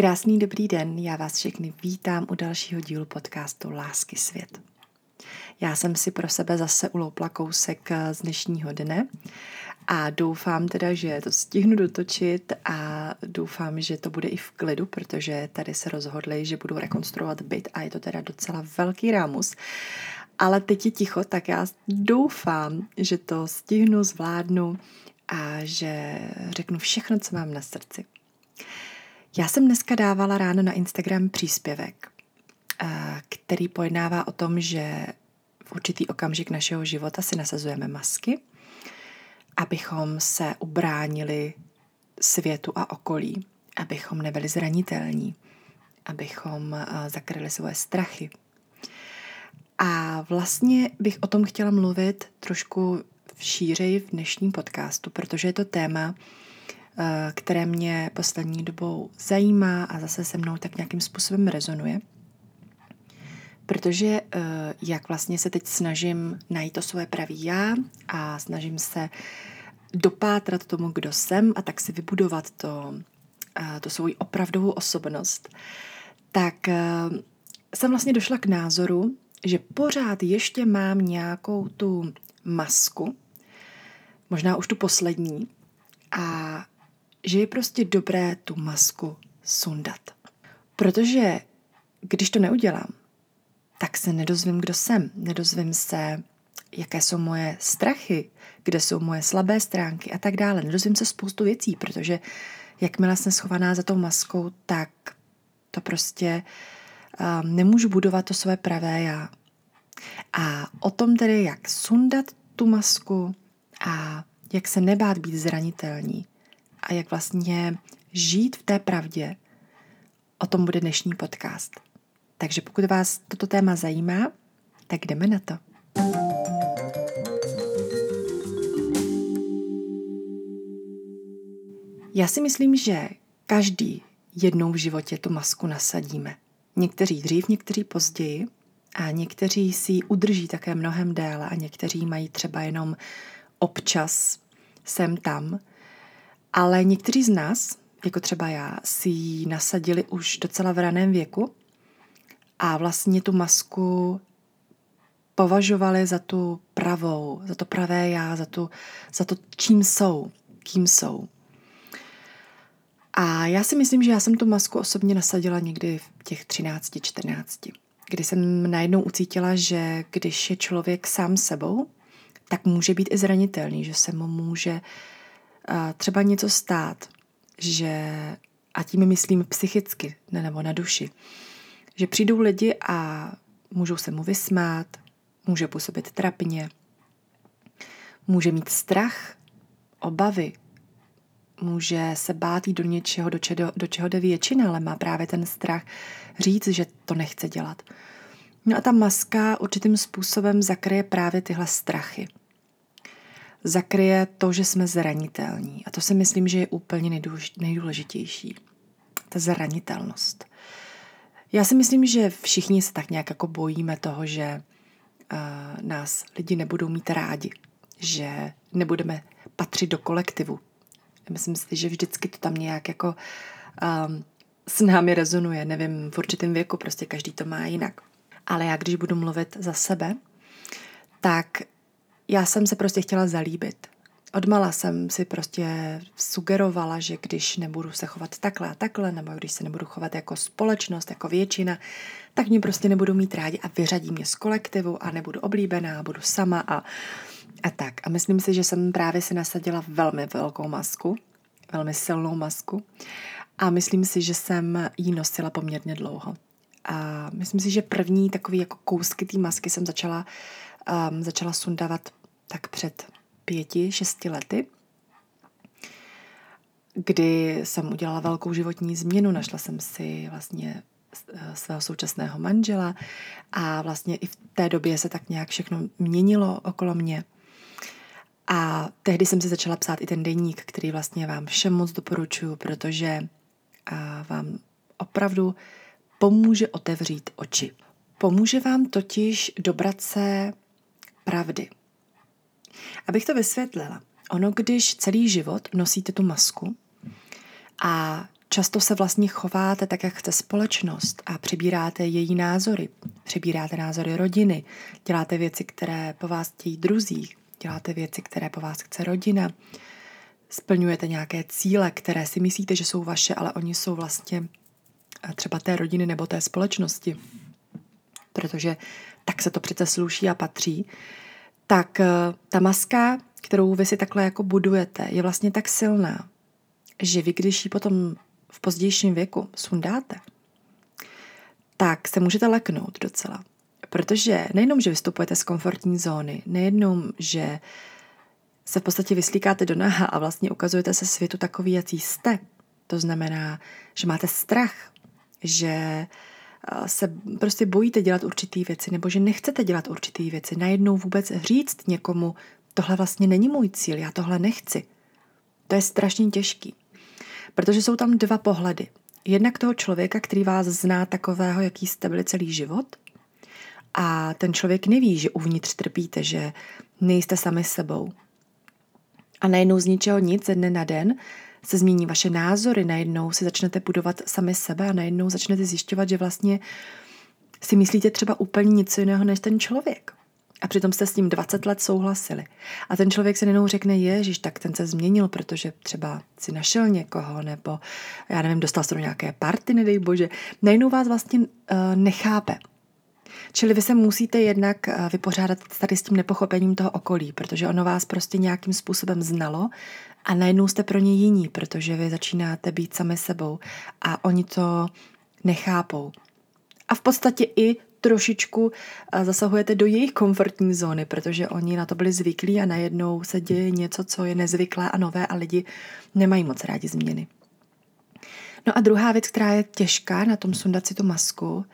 Krásný dobrý den, já vás všechny vítám u dalšího dílu podcastu Lásky svět. Já jsem si pro sebe zase uloupla kousek z dnešního dne a doufám teda, že to stihnu dotočit a doufám, že to bude i v klidu, protože tady se rozhodli, že budou rekonstruovat byt a je to teda docela velký rámus. Ale teď je ticho, tak já doufám, že to stihnu, zvládnu a že řeknu všechno, co mám na srdci. Já jsem dneska dávala ráno na Instagram příspěvek, který pojednává o tom, že v určitý okamžik našeho života si nasazujeme masky, abychom se ubránili světu a okolí, abychom nebyli zranitelní, abychom zakryli svoje strachy. A vlastně bych o tom chtěla mluvit trošku šířeji v dnešním podcastu, protože je to téma, které mě poslední dobou zajímá a zase se mnou tak nějakým způsobem rezonuje. Protože jak vlastně se teď snažím najít to svoje pravý já a snažím se dopátrat tomu, kdo jsem a tak si vybudovat to svou opravdovou osobnost, tak jsem vlastně došla k názoru, že pořád ještě mám nějakou tu masku, možná už tu poslední, a že je prostě dobré tu masku sundat. Protože když to neudělám, tak se nedozvím, kdo jsem. Nedozvím se, jaké jsou moje strachy, kde jsou moje slabé stránky a tak dále. Nedozvím se spoustu věcí, protože jakmile jsem schovaná za tou maskou, tak to prostě nemůžu budovat to své pravé já. A o tom tedy, jak sundat tu masku a jak se nebát být zranitelní a jak vlastně žít v té pravdě, o tom bude dnešní podcast. Takže pokud vás toto téma zajímá, tak jdeme na to. Já si myslím, že každý jednou v životě tu masku nasadíme. Někteří dřív, někteří později a někteří si ji udrží také mnohem déle a někteří mají třeba jenom občas sem tam, ale někteří z nás, jako třeba já, si ji nasadili už docela v raném věku a vlastně tu masku považovali za tu pravou, za to pravé já, za to, čím jsou, kým jsou. A já si myslím, že já jsem tu masku osobně nasadila někdy v těch 13-14, kdy jsem najednou ucítila, že když je člověk sám sebou, tak může být i zranitelný, že se mu může třeba něco stát, že, a tím myslím psychicky nebo na duši, že přijdou lidi a můžou se mu vysmát, může působit trapně, může mít strach, obavy, může se bát jít do něčeho, do čeho jde většina, ale má právě ten strach říct, že to nechce dělat. No a ta maska určitým způsobem zakryje právě tyhle strachy. Zakryje to, že jsme zranitelní. A to si myslím, že je úplně nejdůležitější. Ta zranitelnost. Já si myslím, že všichni se tak nějak jako bojíme toho, že nás lidi nebudou mít rádi. Že nebudeme patřit do kolektivu. Myslím si, že vždycky to tam nějak jako s námi rezonuje. Nevím, v určitém věku prostě každý to má jinak. Ale já, když budu mluvit za sebe, tak já jsem se prostě chtěla zalíbit. Odmala jsem si prostě sugerovala, že když nebudu se chovat takhle a takhle, nebo když se nebudu chovat jako společnost, jako většina, tak mě prostě nebudou mít rádi a vyřadí mě z kolektivu a nebudu oblíbená, budu sama a tak. A myslím si, že jsem právě si nasadila velmi velkou masku, velmi silnou masku a myslím si, že jsem ji nosila poměrně dlouho. A myslím si, že první takový jako kousky té masky jsem začala sundávat tak před 5-6 lety, kdy jsem udělala velkou životní změnu, našla jsem si vlastně svého současného manžela a vlastně i v té době se tak nějak všechno měnilo okolo mě. A tehdy jsem si začala psát i ten deník, který vlastně vám všem moc doporučuju, protože vám opravdu pomůže otevřít oči. Pomůže vám totiž dobrat se pravdy. Abych to vysvětlila, ono, když celý život nosíte tu masku a Často se vlastně chováte tak, jak chce společnost a přebíráte její názory. Přebíráte názory rodiny, děláte věci, které po vás chtějí druzí, děláte věci, které po vás chce rodina, splňujete nějaké cíle, které si myslíte, že jsou vaše, ale oni jsou vlastně třeba té rodiny nebo té společnosti, protože tak se to přece sluší a patří. Tak ta maska, kterou vy si takhle jako budujete, je vlastně tak silná, že vy, když ji potom v pozdějším věku sundáte, tak se můžete leknout docela. Protože nejenom, že vystupujete z komfortní zóny, nejenom, že se v podstatě vyslíkáte do naha a vlastně ukazujete se světu takový, jaký jste. To znamená, že máte strach, že se prostě bojíte dělat určitý věci nebo že nechcete dělat určitý věci. Najednou vůbec říct někomu, tohle vlastně není můj cíl, já tohle nechci. To je strašně těžký, protože jsou tam dva pohledy. Jednak toho člověka, který vás zná takového, jaký jste byli celý život, a ten člověk neví, že uvnitř trpíte, že nejste sami sebou. A najednou z ničeho nic, ze dne na den, se změní vaše názory, najednou si začnete budovat sami sebe a najednou začnete zjišťovat, že vlastně si myslíte třeba úplně nic jiného než ten člověk. A přitom jste s ním 20 let souhlasili. A ten člověk se jednou řekne, ježiš, tak ten se změnil, protože třeba si našel někoho, nebo já nevím, dostal se do nějaké party, nedej bože. Najednou vás vlastně nechápe. Čili vy se musíte jednak vypořádat tady s tím nepochopením toho okolí, protože ono vás prostě nějakým způsobem znalo a najednou jste pro ně jiní, protože vy začínáte být sami sebou a oni to nechápou. A v podstatě i trošičku zasahujete do jejich komfortní zóny, protože oni na to byli zvyklí a najednou se děje něco, co je nezvyklé a nové a lidi nemají moc rádi změny. No a druhá věc, která je těžká na tom sundat si tu masku,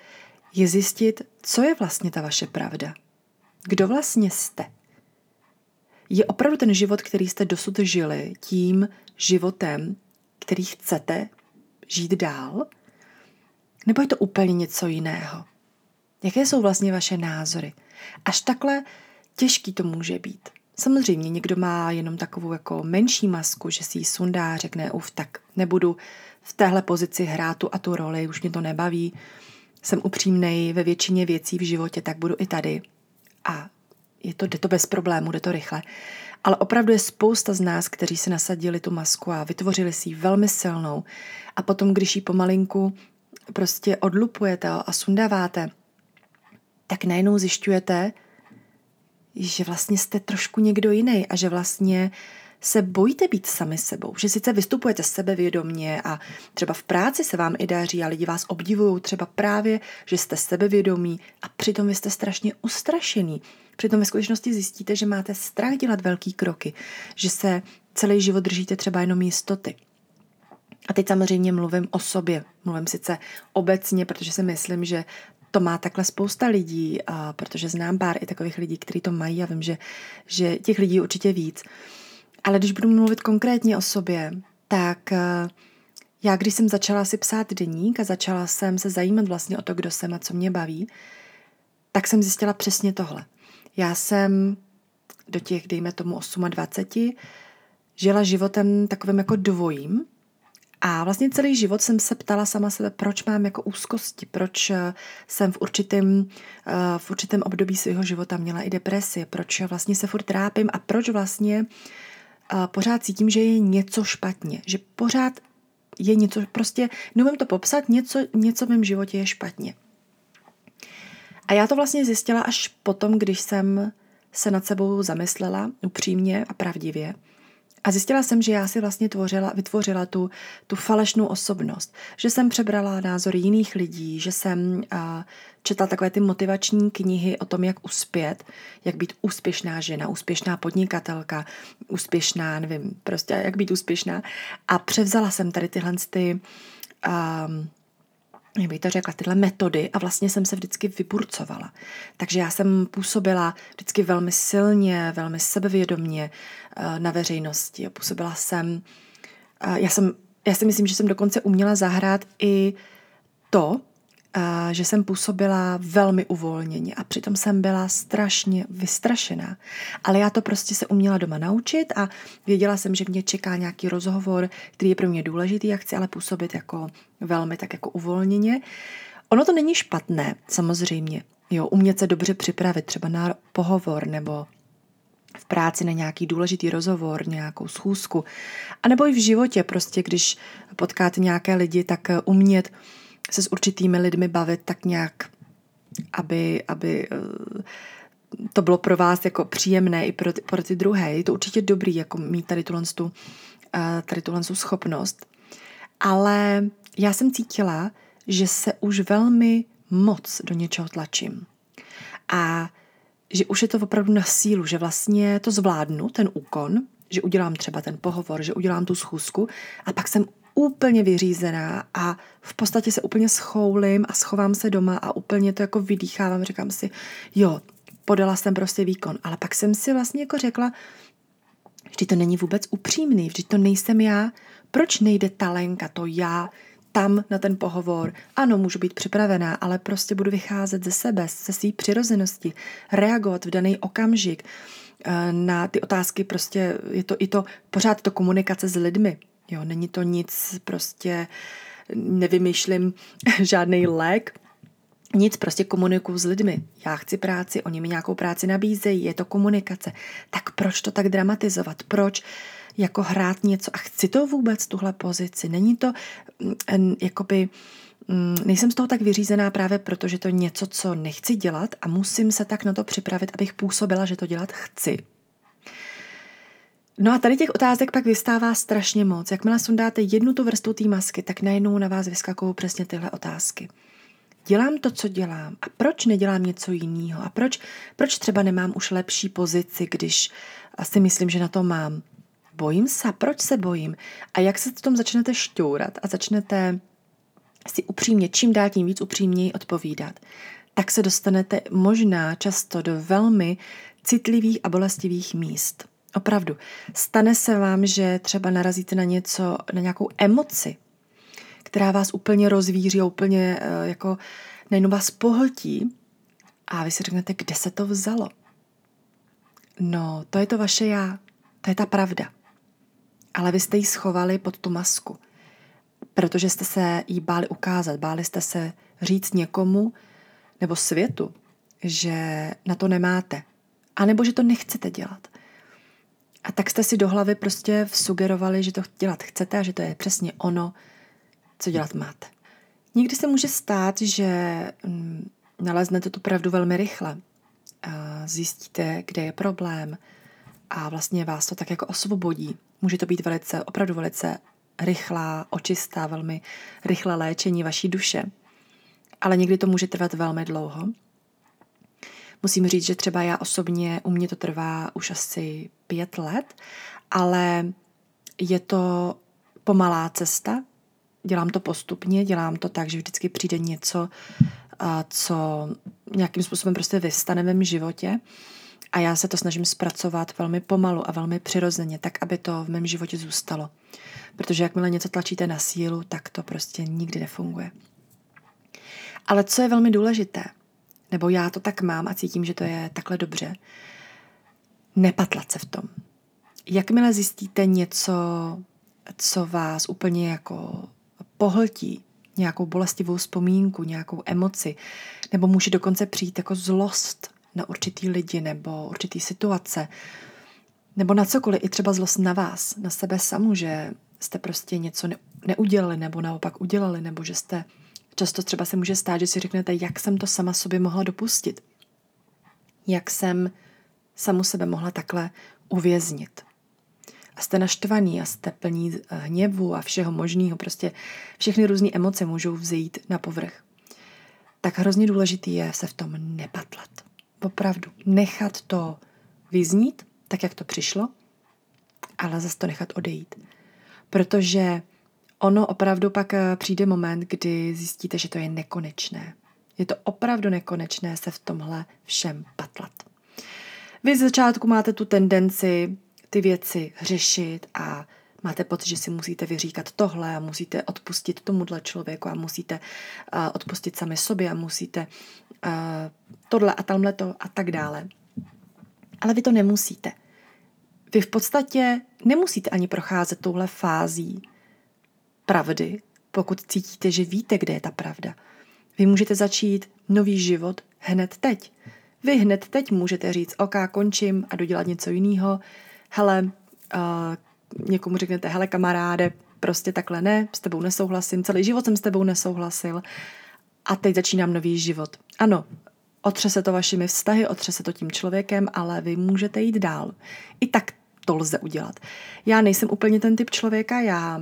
je zjistit, co je vlastně ta vaše pravda. Kdo vlastně jste? Je opravdu ten život, který jste dosud žili, tím životem, který chcete žít dál? Nebo je to úplně něco jiného? Jaké jsou vlastně vaše názory? Až takhle těžký to může být. Samozřejmě někdo má jenom takovou jako menší masku, že si ji sundá a řekne, tak nebudu v téhle pozici hrát tu a tu roli, už mě to nebaví, jsem upřímnej ve většině věcí v životě, tak budu i tady. A jde to bez problémů, jde to rychle. Ale opravdu je spousta z nás, kteří si nasadili tu masku a vytvořili si ji velmi silnou. A potom, když ji pomalinku prostě odlupujete a sundáváte, tak najednou zjišťujete, že vlastně jste trošku někdo jiný a že vlastně se bojíte být sami sebou, že sice vystupujete sebevědomně a třeba v práci se vám i daří a lidi vás obdivují třeba právě, že jste sebevědomí a přitom vy jste strašně ustrašený. Přitom ve skutečnosti zjistíte, že máte strach dělat velký kroky, že se celý život držíte třeba jenom jistoty. A teď samozřejmě mluvím o sobě, mluvím sice obecně, protože si myslím, že to má takhle spousta lidí, a protože znám pár i takových lidí, kteří to mají a vím, že těch lidí je určitě víc. Ale když budu mluvit konkrétně o sobě, tak já, když jsem začala si psát deník a začala jsem se zajímat vlastně o to, kdo jsem a co mě baví, tak jsem zjistila přesně tohle. Já jsem do těch, dejme tomu 28, žila životem takovým jako dvojím a vlastně celý život jsem se ptala sama sebe, proč mám jako úzkosti, proč jsem v určitém období svého života měla i depresi, proč vlastně se furt trápím a proč vlastně pořád cítím, že je něco špatně, že pořád je něco, prostě neumím to popsat, něco v mém životě je špatně. A já to vlastně zjistila až potom, když jsem se nad sebou zamyslela upřímně a pravdivě. A zjistila jsem, že já si vlastně vytvořila tu falešnou osobnost, že jsem přebrala názory jiných lidí, že jsem četla takové ty motivační knihy o tom, jak uspět, jak být úspěšná žena, úspěšná podnikatelka, úspěšná, nevím, prostě jak být úspěšná. A převzala jsem tady tyhle jak bych to řekla, tyhle metody a vlastně jsem se vždycky vyburcovala. Takže já jsem působila vždycky velmi silně, velmi sebevědomně na veřejnosti. Působila jsem, já si myslím, že jsem dokonce uměla zahrát i to, že jsem působila velmi uvolněně a přitom jsem byla strašně vystrašená. Ale já to prostě se uměla doma naučit a věděla jsem, že mě čeká nějaký rozhovor, který je pro mě důležitý a chci ale působit jako velmi tak jako uvolněně. Ono to není špatné, samozřejmě. Jo, umět se dobře připravit třeba na pohovor nebo v práci na nějaký důležitý rozhovor, nějakou schůzku. A nebo i v životě prostě, když potkáte nějaké lidi, tak umět se s určitými lidmi bavit tak nějak, aby to bylo pro vás jako příjemné i pro ty druhé. Je to určitě dobrý jako mít tady tuhle schopnost. Ale já jsem cítila, že se už velmi moc do něčeho tlačím. A že už je to opravdu na sílu, že vlastně to zvládnu, ten úkon, že udělám třeba ten pohovor, že udělám tu schůzku a pak jsem úplně vyřízená a v podstatě se úplně schoulím a schovám se doma a úplně to jako vydýchávám, říkám si, jo, podala jsem prostě výkon, ale pak jsem si vlastně jako řekla, vždyť to není vůbec upřímný, vždyť to nejsem já, proč nejde ta Lenka, to já, tam na ten pohovor. Ano, můžu být připravená, ale prostě budu vycházet ze sebe, ze své přirozenosti, reagovat v daný okamžik na ty otázky, prostě je to i to, pořád to komunikace s lidmi. Jo, není to nic, prostě nevymýšlím žádný lék, nic, prostě komunikuju s lidmi. Já chci práci, oni mi nějakou práci nabízejí, je to komunikace. Tak proč to tak dramatizovat? Proč jako hrát něco a chci to vůbec tuhle pozici? Není to, jakoby, nejsem z toho tak vyřízená právě proto, že to je něco, co nechci dělat a musím se tak na to připravit, abych působila, že to dělat chci. No a tady těch otázek pak vystává strašně moc. Jakmile sundáte jednu tu vrstvu té masky, tak najednou na vás vyskakují přesně tyhle otázky. Dělám to, co dělám a proč nedělám něco jiného a proč třeba nemám už lepší pozici, když asi myslím, že na to mám. Bojím se? Proč se bojím? A jak se v tom začnete šťourat a začnete si upřímně, čím dál tím víc upřímněji odpovídat, tak se dostanete možná často do velmi citlivých a bolestivých míst. Opravdu. Stane se vám, že třeba narazíte na něco, na nějakou emoci, která vás úplně rozvíří a úplně jako najednou vás pohltí a vy si řeknete, kde se to vzalo. No, to je to vaše já, to je ta pravda. Ale vy jste ji schovali pod tu masku, protože jste se jí báli ukázat, báli jste se říct někomu nebo světu, že na to nemáte, anebo že to nechcete dělat. A tak jste si do hlavy prostě vsugerovali, že to dělat chcete a že to je přesně ono, co dělat máte. Někdy se může stát, že naleznete tu pravdu velmi rychle. A zjistíte, kde je problém a vlastně vás to tak jako osvobodí. Může to být velice, opravdu velice rychlá očista, velmi rychlé léčení vaší duše. Ale někdy to může trvat velmi dlouho. Musím říct, že třeba já osobně, u mě to trvá už asi 5 let, ale je to pomalá cesta, dělám to postupně, dělám to tak, že vždycky přijde něco, co nějakým způsobem prostě vystane v mém životě a já se to snažím zpracovat velmi pomalu a velmi přirozeně, tak, aby to v mém životě zůstalo. Protože jakmile něco tlačíte na sílu, tak to prostě nikdy nefunguje. Ale co je velmi důležité, nebo já to tak mám a cítím, že to je takhle dobře, nepatlat se v tom. Jakmile zjistíte něco, co vás úplně jako pohltí, nějakou bolestivou vzpomínku, nějakou emoci, nebo může dokonce přijít jako zlost na určitý lidi nebo určitý situace, nebo na cokoliv, i třeba zlost na vás, na sebe samu, že jste prostě něco neudělali nebo naopak udělali, nebo že jste často třeba se může stát, že si řeknete, jak jsem to sama sobě mohla dopustit. Jak jsem samu sebe mohla takhle uvěznit. A jste naštvaný a jste plní hněvu a všeho možného. Prostě všechny různé emoce můžou vzejít na povrch. Tak hrozně důležitý je se v tom nepatlat. Opravdu. Nechat to vyznít, tak jak to přišlo, ale zase to nechat odejít. Protože ono opravdu pak přijde moment, kdy zjistíte, že to je nekonečné. Je to opravdu nekonečné se v tomhle všem patlat. Vy z začátku máte tu tendenci ty věci řešit a máte pocit, že si musíte vyříkat tohle a musíte odpustit tomuhle člověku a musíte odpustit sami sobě a musíte tohle a tamhleto a tak dále. Ale vy to nemusíte. Vy v podstatě nemusíte ani procházet touhle fází pravdy, pokud cítíte, že víte, kde je ta pravda. Vy můžete začít nový život hned teď. Vy hned teď můžete říct, OK, končím a dodělat něco jiného. Někomu řeknete, hele kamaráde, prostě takhle ne, s tebou nesouhlasím, celý život jsem s tebou nesouhlasil a teď začínám nový život. Ano, otře se to vašimi vztahy, otře se to tím člověkem, ale vy můžete jít dál. I tak to lze udělat. Já nejsem úplně ten typ člověka, já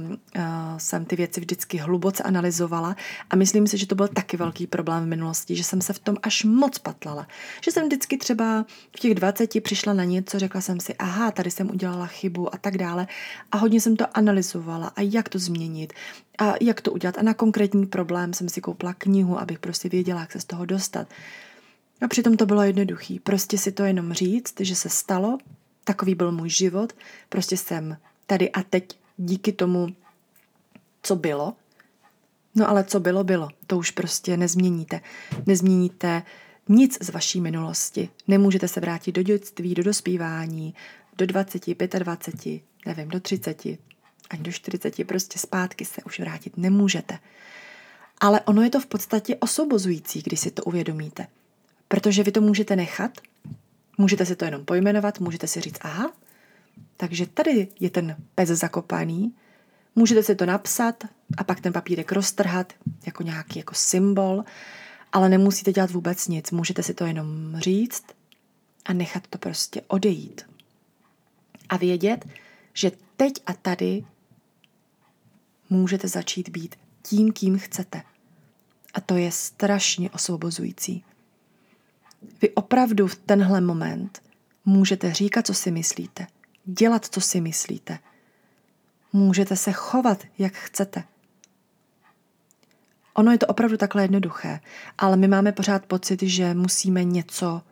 jsem ty věci vždycky hluboce analyzovala a myslím si, že to byl taky velký problém v minulosti, že jsem se v tom až moc patlala. Že jsem vždycky třeba v těch 20 přišla na něco, řekla jsem si, aha, tady jsem udělala chybu a tak dále a hodně jsem to analyzovala a jak to změnit a jak to udělat a na konkrétní problém jsem si koupila knihu, abych prostě věděla, jak se z toho dostat. A přitom to bylo jednoduchý, prostě si to jenom říct, že se stalo, takový byl můj život, prostě jsem tady a teď díky tomu, co bylo. No ale co bylo, bylo. To už prostě nezměníte. Nezměníte nic z vaší minulosti. Nemůžete se vrátit do dětství, do dospívání, do 20, 25, nevím, do 30, ani do 40, prostě zpátky se už vrátit nemůžete. Ale ono je to v podstatě osvobozující, když si to uvědomíte. Protože vy to můžete nechat, můžete si to jenom pojmenovat, můžete si říct, aha, takže tady je ten pes zakopaný, můžete si to napsat a pak ten papírek roztrhat jako nějaký jako symbol, ale nemusíte dělat vůbec nic, můžete si to jenom říct a nechat to prostě odejít. A vědět, že teď a tady můžete začít být tím, kým chcete. A to je strašně osvobozující. Vy opravdu v tenhle moment můžete říkat, co si myslíte, dělat, co si myslíte. Můžete se chovat, jak chcete. Ono je to opravdu takhle jednoduché, ale my máme pořád pocit, že musíme něco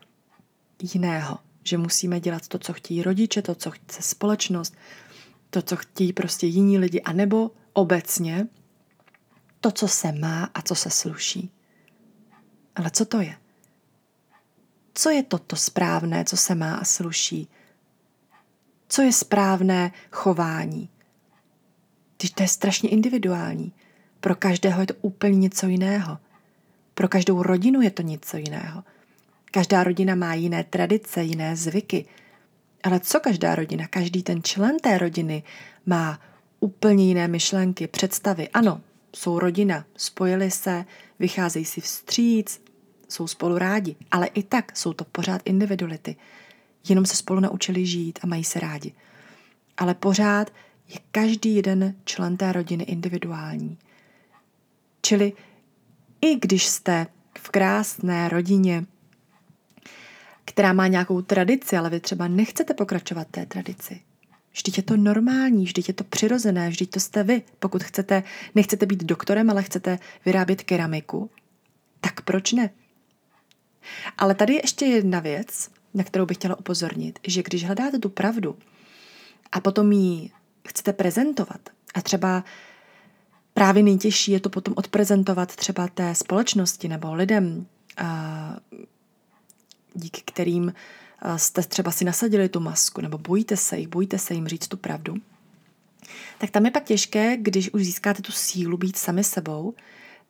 jiného, že musíme dělat to, co chtějí rodiče, to, co chce společnost, to, co chtějí prostě jiní lidi, anebo obecně to, co se má a co se sluší. Ale co to je? Co je toto správné, co se má a sluší? Co je správné chování? Když to je strašně individuální. Pro každého je to úplně něco jiného. Pro každou rodinu je to něco jiného. Každá rodina má jiné tradice, jiné zvyky. Ale co každá rodina? Každý ten člen té rodiny má úplně jiné myšlenky, představy. Ano, jsou rodina, spojili se, vycházejí si vstříc, jsou spolu rádi, ale i tak jsou to pořád individuality. Jenom se spolu naučili žít a mají se rádi. Ale pořád je každý jeden člen té rodiny individuální. Čili i když jste v krásné rodině, která má nějakou tradici, ale vy třeba nechcete pokračovat té tradici. Vždyť je to normální, vždyť je to přirozené, vždyť to jste vy. Pokud chcete, nechcete být doktorem, ale chcete vyrábět keramiku, tak proč ne? Ale tady je ještě jedna věc, na kterou bych chtěla upozornit, že když hledáte tu pravdu a potom ji chcete prezentovat a třeba právě nejtěžší je to potom odprezentovat třeba té společnosti nebo lidem, díky kterým jste třeba si nasadili tu masku nebo bojíte se jim říct tu pravdu, tak tam je pak těžké, když už získáte tu sílu být sami sebou,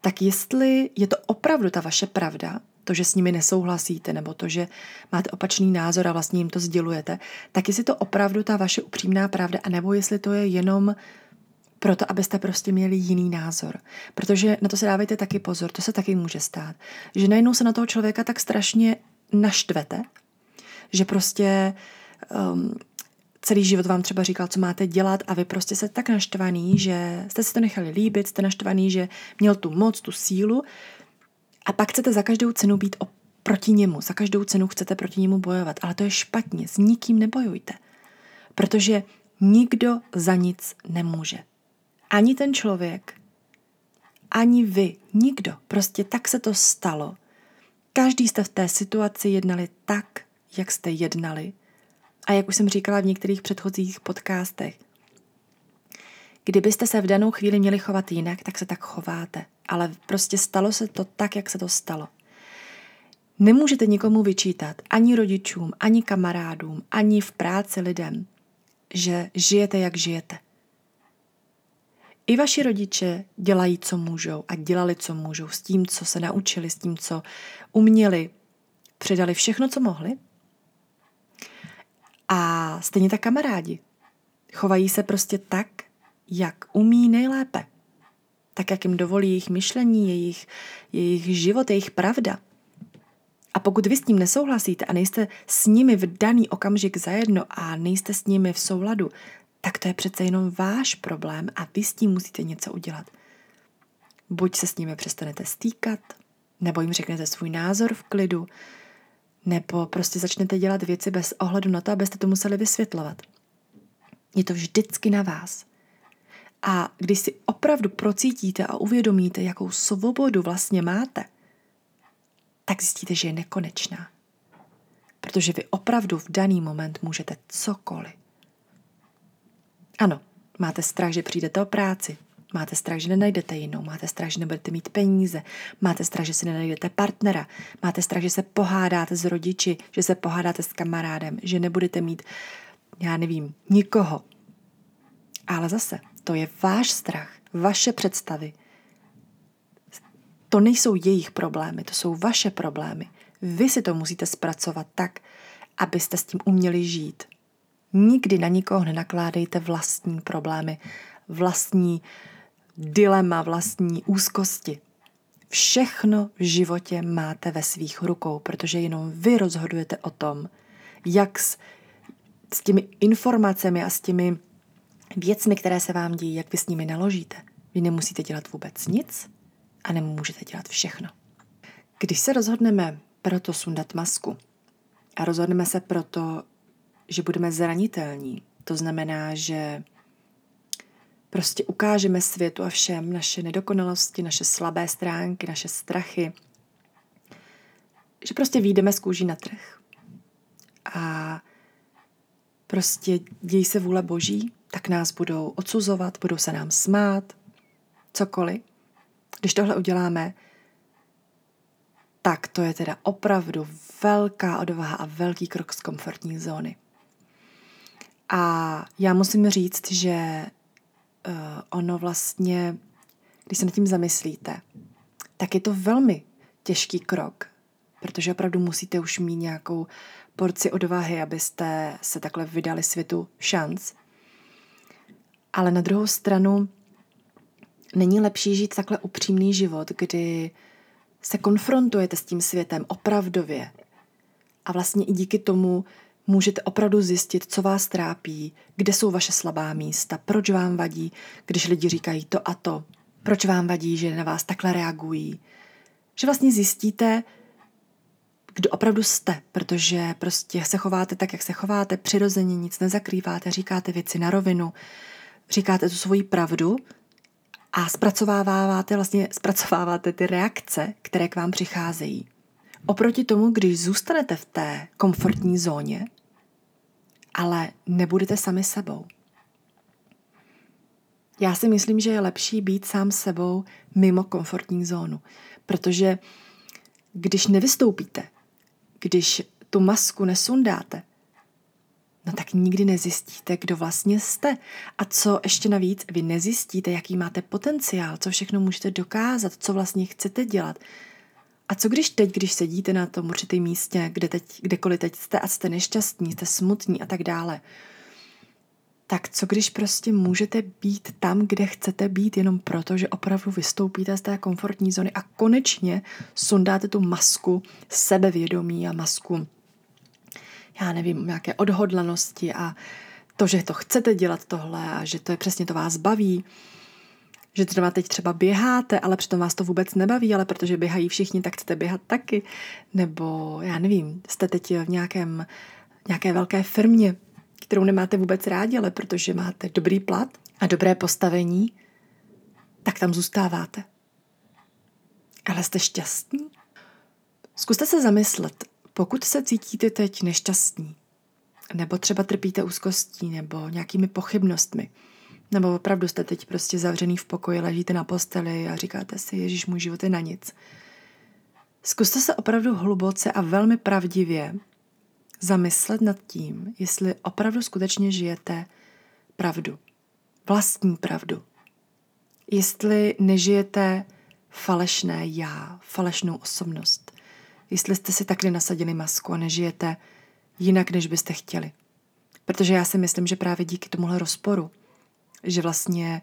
tak jestli je to opravdu ta vaše pravda, to, že s nimi nesouhlasíte, nebo to, že máte opačný názor a vlastně jim to sdělujete, tak jestli to opravdu ta vaše upřímná pravda, anebo jestli to je jenom proto, abyste prostě měli jiný názor. Protože na to se dávejte taky pozor, to se taky může stát. Že najednou se na toho člověka tak strašně naštvete, že prostě celý život vám třeba říkal, co máte dělat a vy prostě jste tak naštvaný, že jste si to nechali líbit, jste naštvaný, že měl tu moc, tu sílu, a pak chcete za každou cenu být proti němu, za každou cenu chcete proti němu bojovat, ale to je špatně, s nikým nebojujte, protože nikdo za nic nemůže. Ani ten člověk, ani vy, nikdo. Prostě tak se to stalo. Každý jste v té situaci jednali tak, jak jste jednali a jak už jsem říkala v některých předchozích podcastech, Kdybyste se v danou chvíli měli chovat jinak, tak se tak chováte. Ale prostě stalo se to tak, jak se to stalo. Nemůžete nikomu vyčítat, ani rodičům, ani kamarádům, ani v práci lidem, že žijete, jak žijete. I vaši rodiče dělají, co můžou a dělali, co můžou, s tím, co se naučili, s tím, co uměli, předali všechno, co mohli. A stejně tak kamarádi. Chovají se prostě tak, jak umí nejlépe. Tak, jak jim dovolí jejich myšlení, jejich život, jejich pravda. A pokud vy s tím nesouhlasíte a nejste s nimi v daný okamžik zajedno a nejste s nimi v souladu, tak to je přece jenom váš problém a vy s tím musíte něco udělat. Buď se s nimi přestanete stýkat, nebo jim řeknete svůj názor v klidu, nebo prostě začnete dělat věci bez ohledu na to, abyste to museli vysvětlovat. Je to vždycky na vás. A když si opravdu procítíte a uvědomíte, jakou svobodu vlastně máte, tak zjistíte, že je nekonečná. Protože vy opravdu v daný moment můžete cokoliv. Ano, máte strach, že přijdete o práci, máte strach, že nenajdete jinou, máte strach, že nebudete mít peníze, máte strach, že si nenajdete partnera, máte strach, že se pohádáte s rodiči, že se pohádáte s kamarádem, že nebudete mít, já nevím, nikoho. Ale zase, to je váš strach, vaše představy. To nejsou jejich problémy, to jsou vaše problémy. Vy si to musíte zpracovat tak, abyste s tím uměli žít. Nikdy na nikoho nenakládejte vlastní problémy, vlastní dilema, vlastní úzkosti. Všechno v životě máte ve svých rukou, protože jenom vy rozhodujete o tom, jak s těmi informacemi a s těmi věcmi, které se vám dějí, jak vy s nimi naložíte. Vy nemusíte dělat vůbec nic a nemůžete dělat všechno. Když se rozhodneme proto sundat masku a rozhodneme se proto, že budeme zranitelní, to znamená, že prostě ukážeme světu a všem naše nedokonalosti, naše slabé stránky, naše strachy, že prostě vyjdeme z kůží na trh a prostě děj se vůle Boží, tak nás budou odsuzovat, budou se nám smát, cokoliv. Když tohle uděláme, tak to je teda opravdu velká odvaha a velký krok z komfortní zóny. A já musím říct, že ono vlastně, když se nad tím zamyslíte, tak je to velmi těžký krok, protože opravdu musíte už mít nějakou porci odvahy, abyste se takhle vydali světu šanc. Ale na druhou stranu není lepší žít takhle upřímný život, kdy se konfrontujete s tím světem opravdově a vlastně i díky tomu můžete opravdu zjistit, co vás trápí, kde jsou vaše slabá místa, proč vám vadí, když lidi říkají to a to, proč vám vadí, že na vás takhle reagují. Že vlastně zjistíte, kdo opravdu jste, protože prostě se chováte tak, jak se chováte, přirozeně nic nezakrýváte, říkáte věci na rovinu, říkáte tu svoji pravdu a zpracováváte ty reakce, které k vám přicházejí. Oproti tomu, když zůstanete v té komfortní zóně, ale nebudete sami sebou. Já si myslím, že je lepší být sám sebou mimo komfortní zónu, protože když nevystoupíte, když tu masku nesundáte, no tak nikdy nezjistíte, kdo vlastně jste. A co ještě navíc, vy nezjistíte, jaký máte potenciál, co všechno můžete dokázat, co vlastně chcete dělat. A co když teď, když sedíte na tom určitém místě, kdekoliv teď jste a jste nešťastní, jste smutní a tak dále. Tak co když prostě můžete být tam, kde chcete být, jenom proto, že opravdu vystoupíte z té komfortní zóny a konečně sundáte tu masku sebevědomí a masku, já nevím, nějaké odhodlanosti a to, že to chcete dělat tohle a že to je přesně to vás baví, že teď třeba běháte, ale přitom vás to vůbec nebaví, ale protože běhají všichni, tak chcete běhat taky, nebo já nevím, jste teď v nějaké velké firmě, kterou nemáte vůbec rádi, ale protože máte dobrý plat a dobré postavení, tak tam zůstáváte. Ale jste šťastní? Zkuste se zamyslet, pokud se cítíte teď nešťastní, nebo třeba trpíte úzkostí, nebo nějakými pochybnostmi, Nebo opravdu jste teď prostě zavřený v pokoji, ležíte na posteli a říkáte si, Ježíš, můj život je na nic. Zkuste se opravdu hluboce a velmi pravdivě zamyslet nad tím, jestli opravdu skutečně žijete pravdu, vlastní pravdu. Jestli nežijete falešné já, falešnou osobnost. Jestli jste si takhle nasadili masku a nežijete jinak, než byste chtěli. Protože já si myslím, že právě díky tomuhle rozporu, že vlastně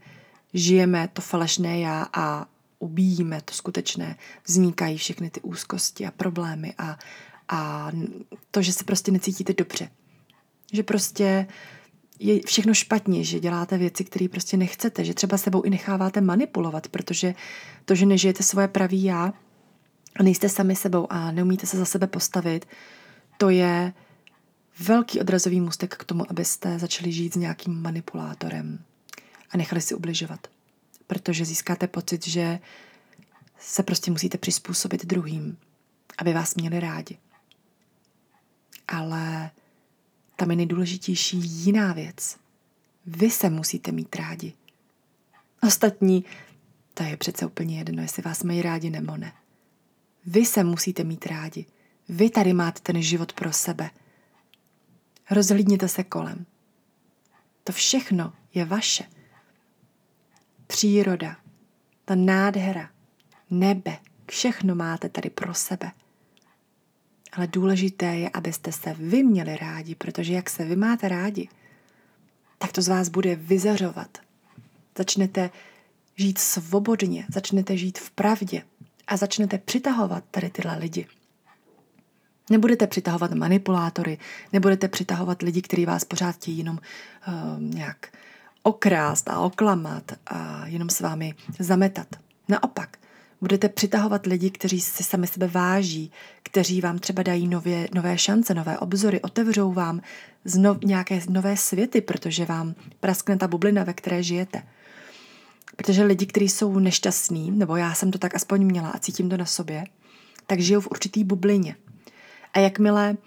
žijeme to falešné já a ubíjíme to skutečné, vznikají všechny ty úzkosti a problémy a to, že se prostě necítíte dobře. Že prostě je všechno špatně, že děláte věci, které prostě nechcete, že třeba sebou i necháváte manipulovat, protože to, že nežijete svoje pravý já a nejste sami sebou a neumíte se za sebe postavit, to je velký odrazový můstek k tomu, abyste začali žít s nějakým manipulátorem a nechali si ubližovat. Protože získáte pocit, že se prostě musíte přizpůsobit druhým, aby vás měli rádi. Ale tam je nejdůležitější jiná věc. Vy se musíte mít rádi. Ostatní, to je přece úplně jedno, jestli vás mají rádi nebo ne. Vy se musíte mít rádi. Vy tady máte ten život pro sebe. Rozhlídněte se kolem. To všechno je vaše. Příroda, ta nádhera, nebe, všechno máte tady pro sebe. Ale důležité je, abyste se vy měli rádi, protože jak se vy máte rádi, tak to z vás bude vyzařovat. Začnete žít svobodně, začnete žít v pravdě a začnete přitahovat tady tyhle lidi. Nebudete přitahovat manipulátory, nebudete přitahovat lidi, kteří vás pořád chtějí jenom nějak okrást a oklamat a jenom s vámi zametat. Naopak, budete přitahovat lidi, kteří si sami sebe váží, kteří vám třeba dají nové šance, nové obzory, otevřou vám nějaké nové světy, protože vám praskne ta bublina, ve které žijete. Protože lidi, kteří jsou nešťastní, nebo já jsem to tak aspoň měla a cítím to na sobě, tak žijou v určitý bublině. A jakmile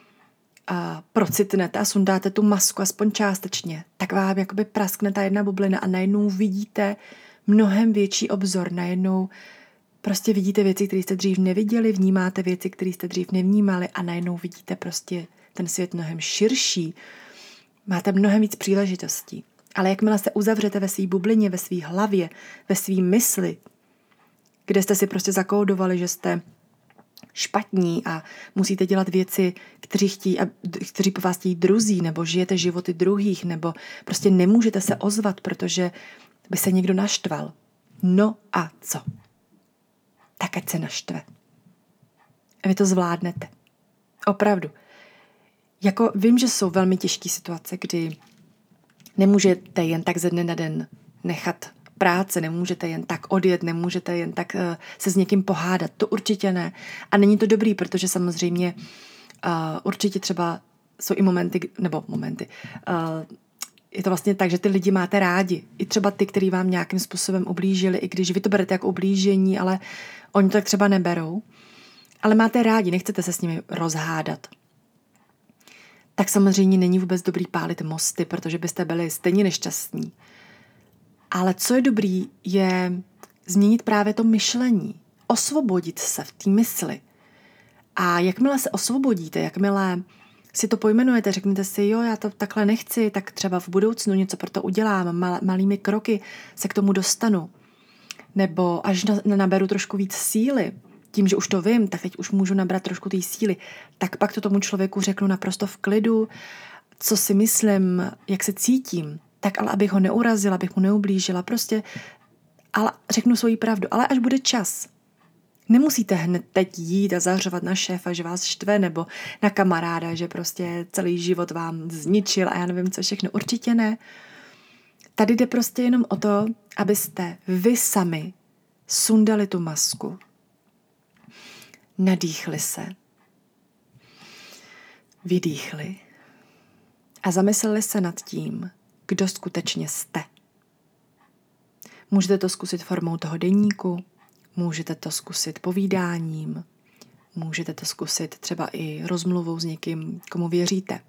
procitnete a sundáte tu masku aspoň částečně, tak vám jakoby praskne ta jedna bublina a najednou vidíte mnohem větší obzor, najednou prostě vidíte věci, které jste dřív neviděli, vnímáte věci, které jste dřív nevnímali a najednou vidíte prostě ten svět mnohem širší, máte mnohem víc příležitostí. Ale jakmile se uzavřete ve své bublině, ve své hlavě, ve své mysli, kde jste si prostě zakódovali, že jste špatní a musíte dělat věci, kteří po vás chtějí druzí, nebo žijete životy druhých, nebo prostě nemůžete se ozvat, protože by se někdo naštval. No a co? Tak ať se naštve. A vy to zvládnete. Opravdu. Jako vím, že jsou velmi těžké situace, kdy nemůžete jen tak ze dne na den nechat práce, nemůžete jen tak odjet, nemůžete jen tak se s někým pohádat, to určitě ne. A není to dobrý, protože samozřejmě určitě třeba jsou i momenty, je to vlastně tak, že ty lidi máte rádi, i třeba ty, který vám nějakým způsobem ublížili, i když vy to berete jako ublížení, ale oni to tak třeba neberou, ale máte rádi, nechcete se s nimi rozhádat. Tak samozřejmě není vůbec dobrý pálit mosty, protože byste byli stejně nešťastní. Ale co je dobrý, je změnit právě to myšlení, osvobodit se v té mysli. A jakmile se osvobodíte, jakmile si to pojmenujete, řeknete si, jo, já to takhle nechci, tak třeba v budoucnu něco pro to udělám, malými kroky se k tomu dostanu. Nebo až naberu trošku víc síly, tím, že už to vím, tak teď už můžu nabrat trošku té síly, tak pak to tomu člověku řeknu naprosto v klidu, co si myslím, jak se cítím. Tak ale abych ho neurazila, abych mu neublížila, prostě ale řeknu svoji pravdu, ale až bude čas. Nemusíte hned teď jít a zařvat na šéfa, že vás štve, nebo na kamaráda, že prostě celý život vám zničil a já nevím co všechno, určitě ne. Tady jde prostě jenom o to, abyste vy sami sundali tu masku, nadýchli se, vydýchli a zamysleli se nad tím, kdo skutečně jste. Můžete to zkusit formou toho deníku, můžete to zkusit povídáním, můžete to zkusit třeba i rozmluvou s někým, komu věříte.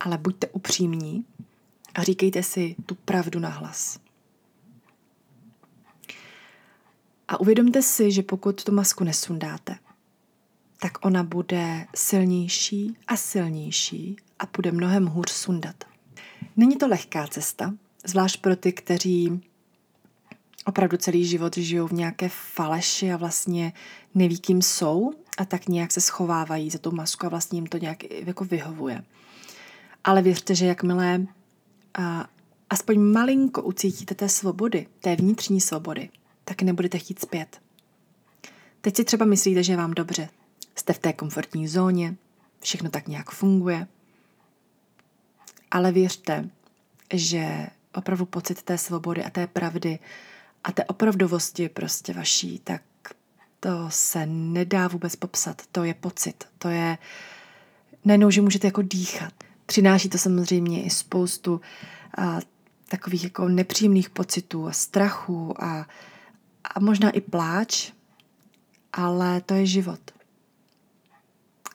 Ale buďte upřímní a říkejte si tu pravdu nahlas. A uvědomte si, že pokud tu masku nesundáte, tak ona bude silnější a silnější a bude mnohem hůř sundat. Není to lehká cesta, zvlášť pro ty, kteří opravdu celý život žijou v nějaké faleši a vlastně neví, kým jsou a tak nějak se schovávají za tu masku a vlastně jim to nějak jako vyhovuje. Ale věřte, že jakmile aspoň malinko ucítíte té svobody, té vnitřní svobody, tak nebudete chtít zpět. Teď si třeba myslíte, že je vám dobře. Jste v té komfortní zóně, všechno tak nějak funguje. Ale věřte, že opravdu pocit té svobody a té pravdy a té opravdovosti prostě vaší, tak to se nedá vůbec popsat. To je pocit, to je najednou, že můžete jako dýchat. Přináší to samozřejmě i spoustu takových jako nepříjemných pocitů a strachu a možná i pláč, ale to je život.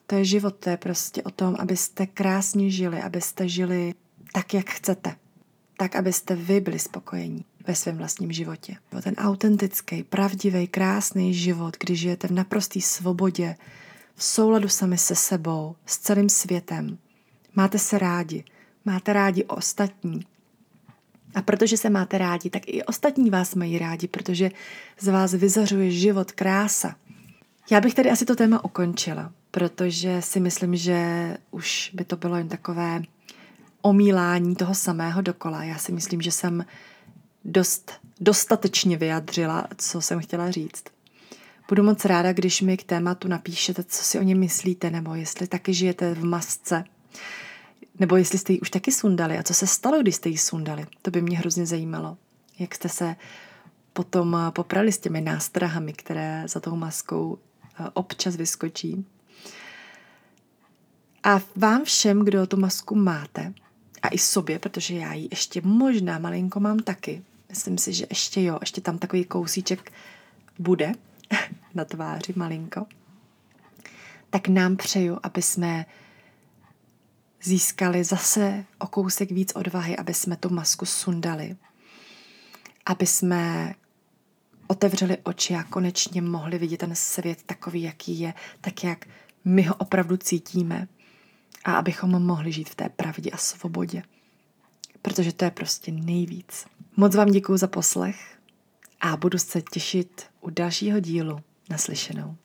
To je život, to je prostě o tom, abyste krásně žili, abyste žili tak, jak chcete. Tak, abyste vy byli spokojení ve svém vlastním životě. Ten autentický, pravdivý, krásný život, kdy žijete v naprosté svobodě, v souladu sami se sebou, s celým světem. Máte se rádi, máte rádi ostatní. A protože se máte rádi, tak i ostatní vás mají rádi, protože z vás vyzařuje život, krása. Já bych tady asi to téma ukončila, protože si myslím, že už by to bylo jen takové omílání toho samého dokola. Já si myslím, že jsem dostatečně vyjadřila, co jsem chtěla říct. Budu moc ráda, když mi k tématu napíšete, co si o něm myslíte, nebo jestli taky žijete v masce, nebo jestli jste ji už taky sundali a co se stalo, když jste ji sundali. To by mě hrozně zajímalo. Jak jste se potom poprali s těmi nástrahami, které za tou maskou občas vyskočí. A vám všem, kdo tu masku máte, a i sobě, protože já ji ještě možná malinko mám taky, myslím si, že ještě tam takový kousíček bude na tváři malinko, tak nám přeju, aby jsme získali zase o kousek víc odvahy, aby jsme tu masku sundali, aby jsme otevřeli oči a konečně mohli vidět ten svět takový, jaký je, tak jak my ho opravdu cítíme. A abychom mohli žít v té pravdě a svobodě. Protože to je prostě nejvíc. Moc vám děkuju za poslech a budu se těšit u dalšího dílu. Naslyšenou.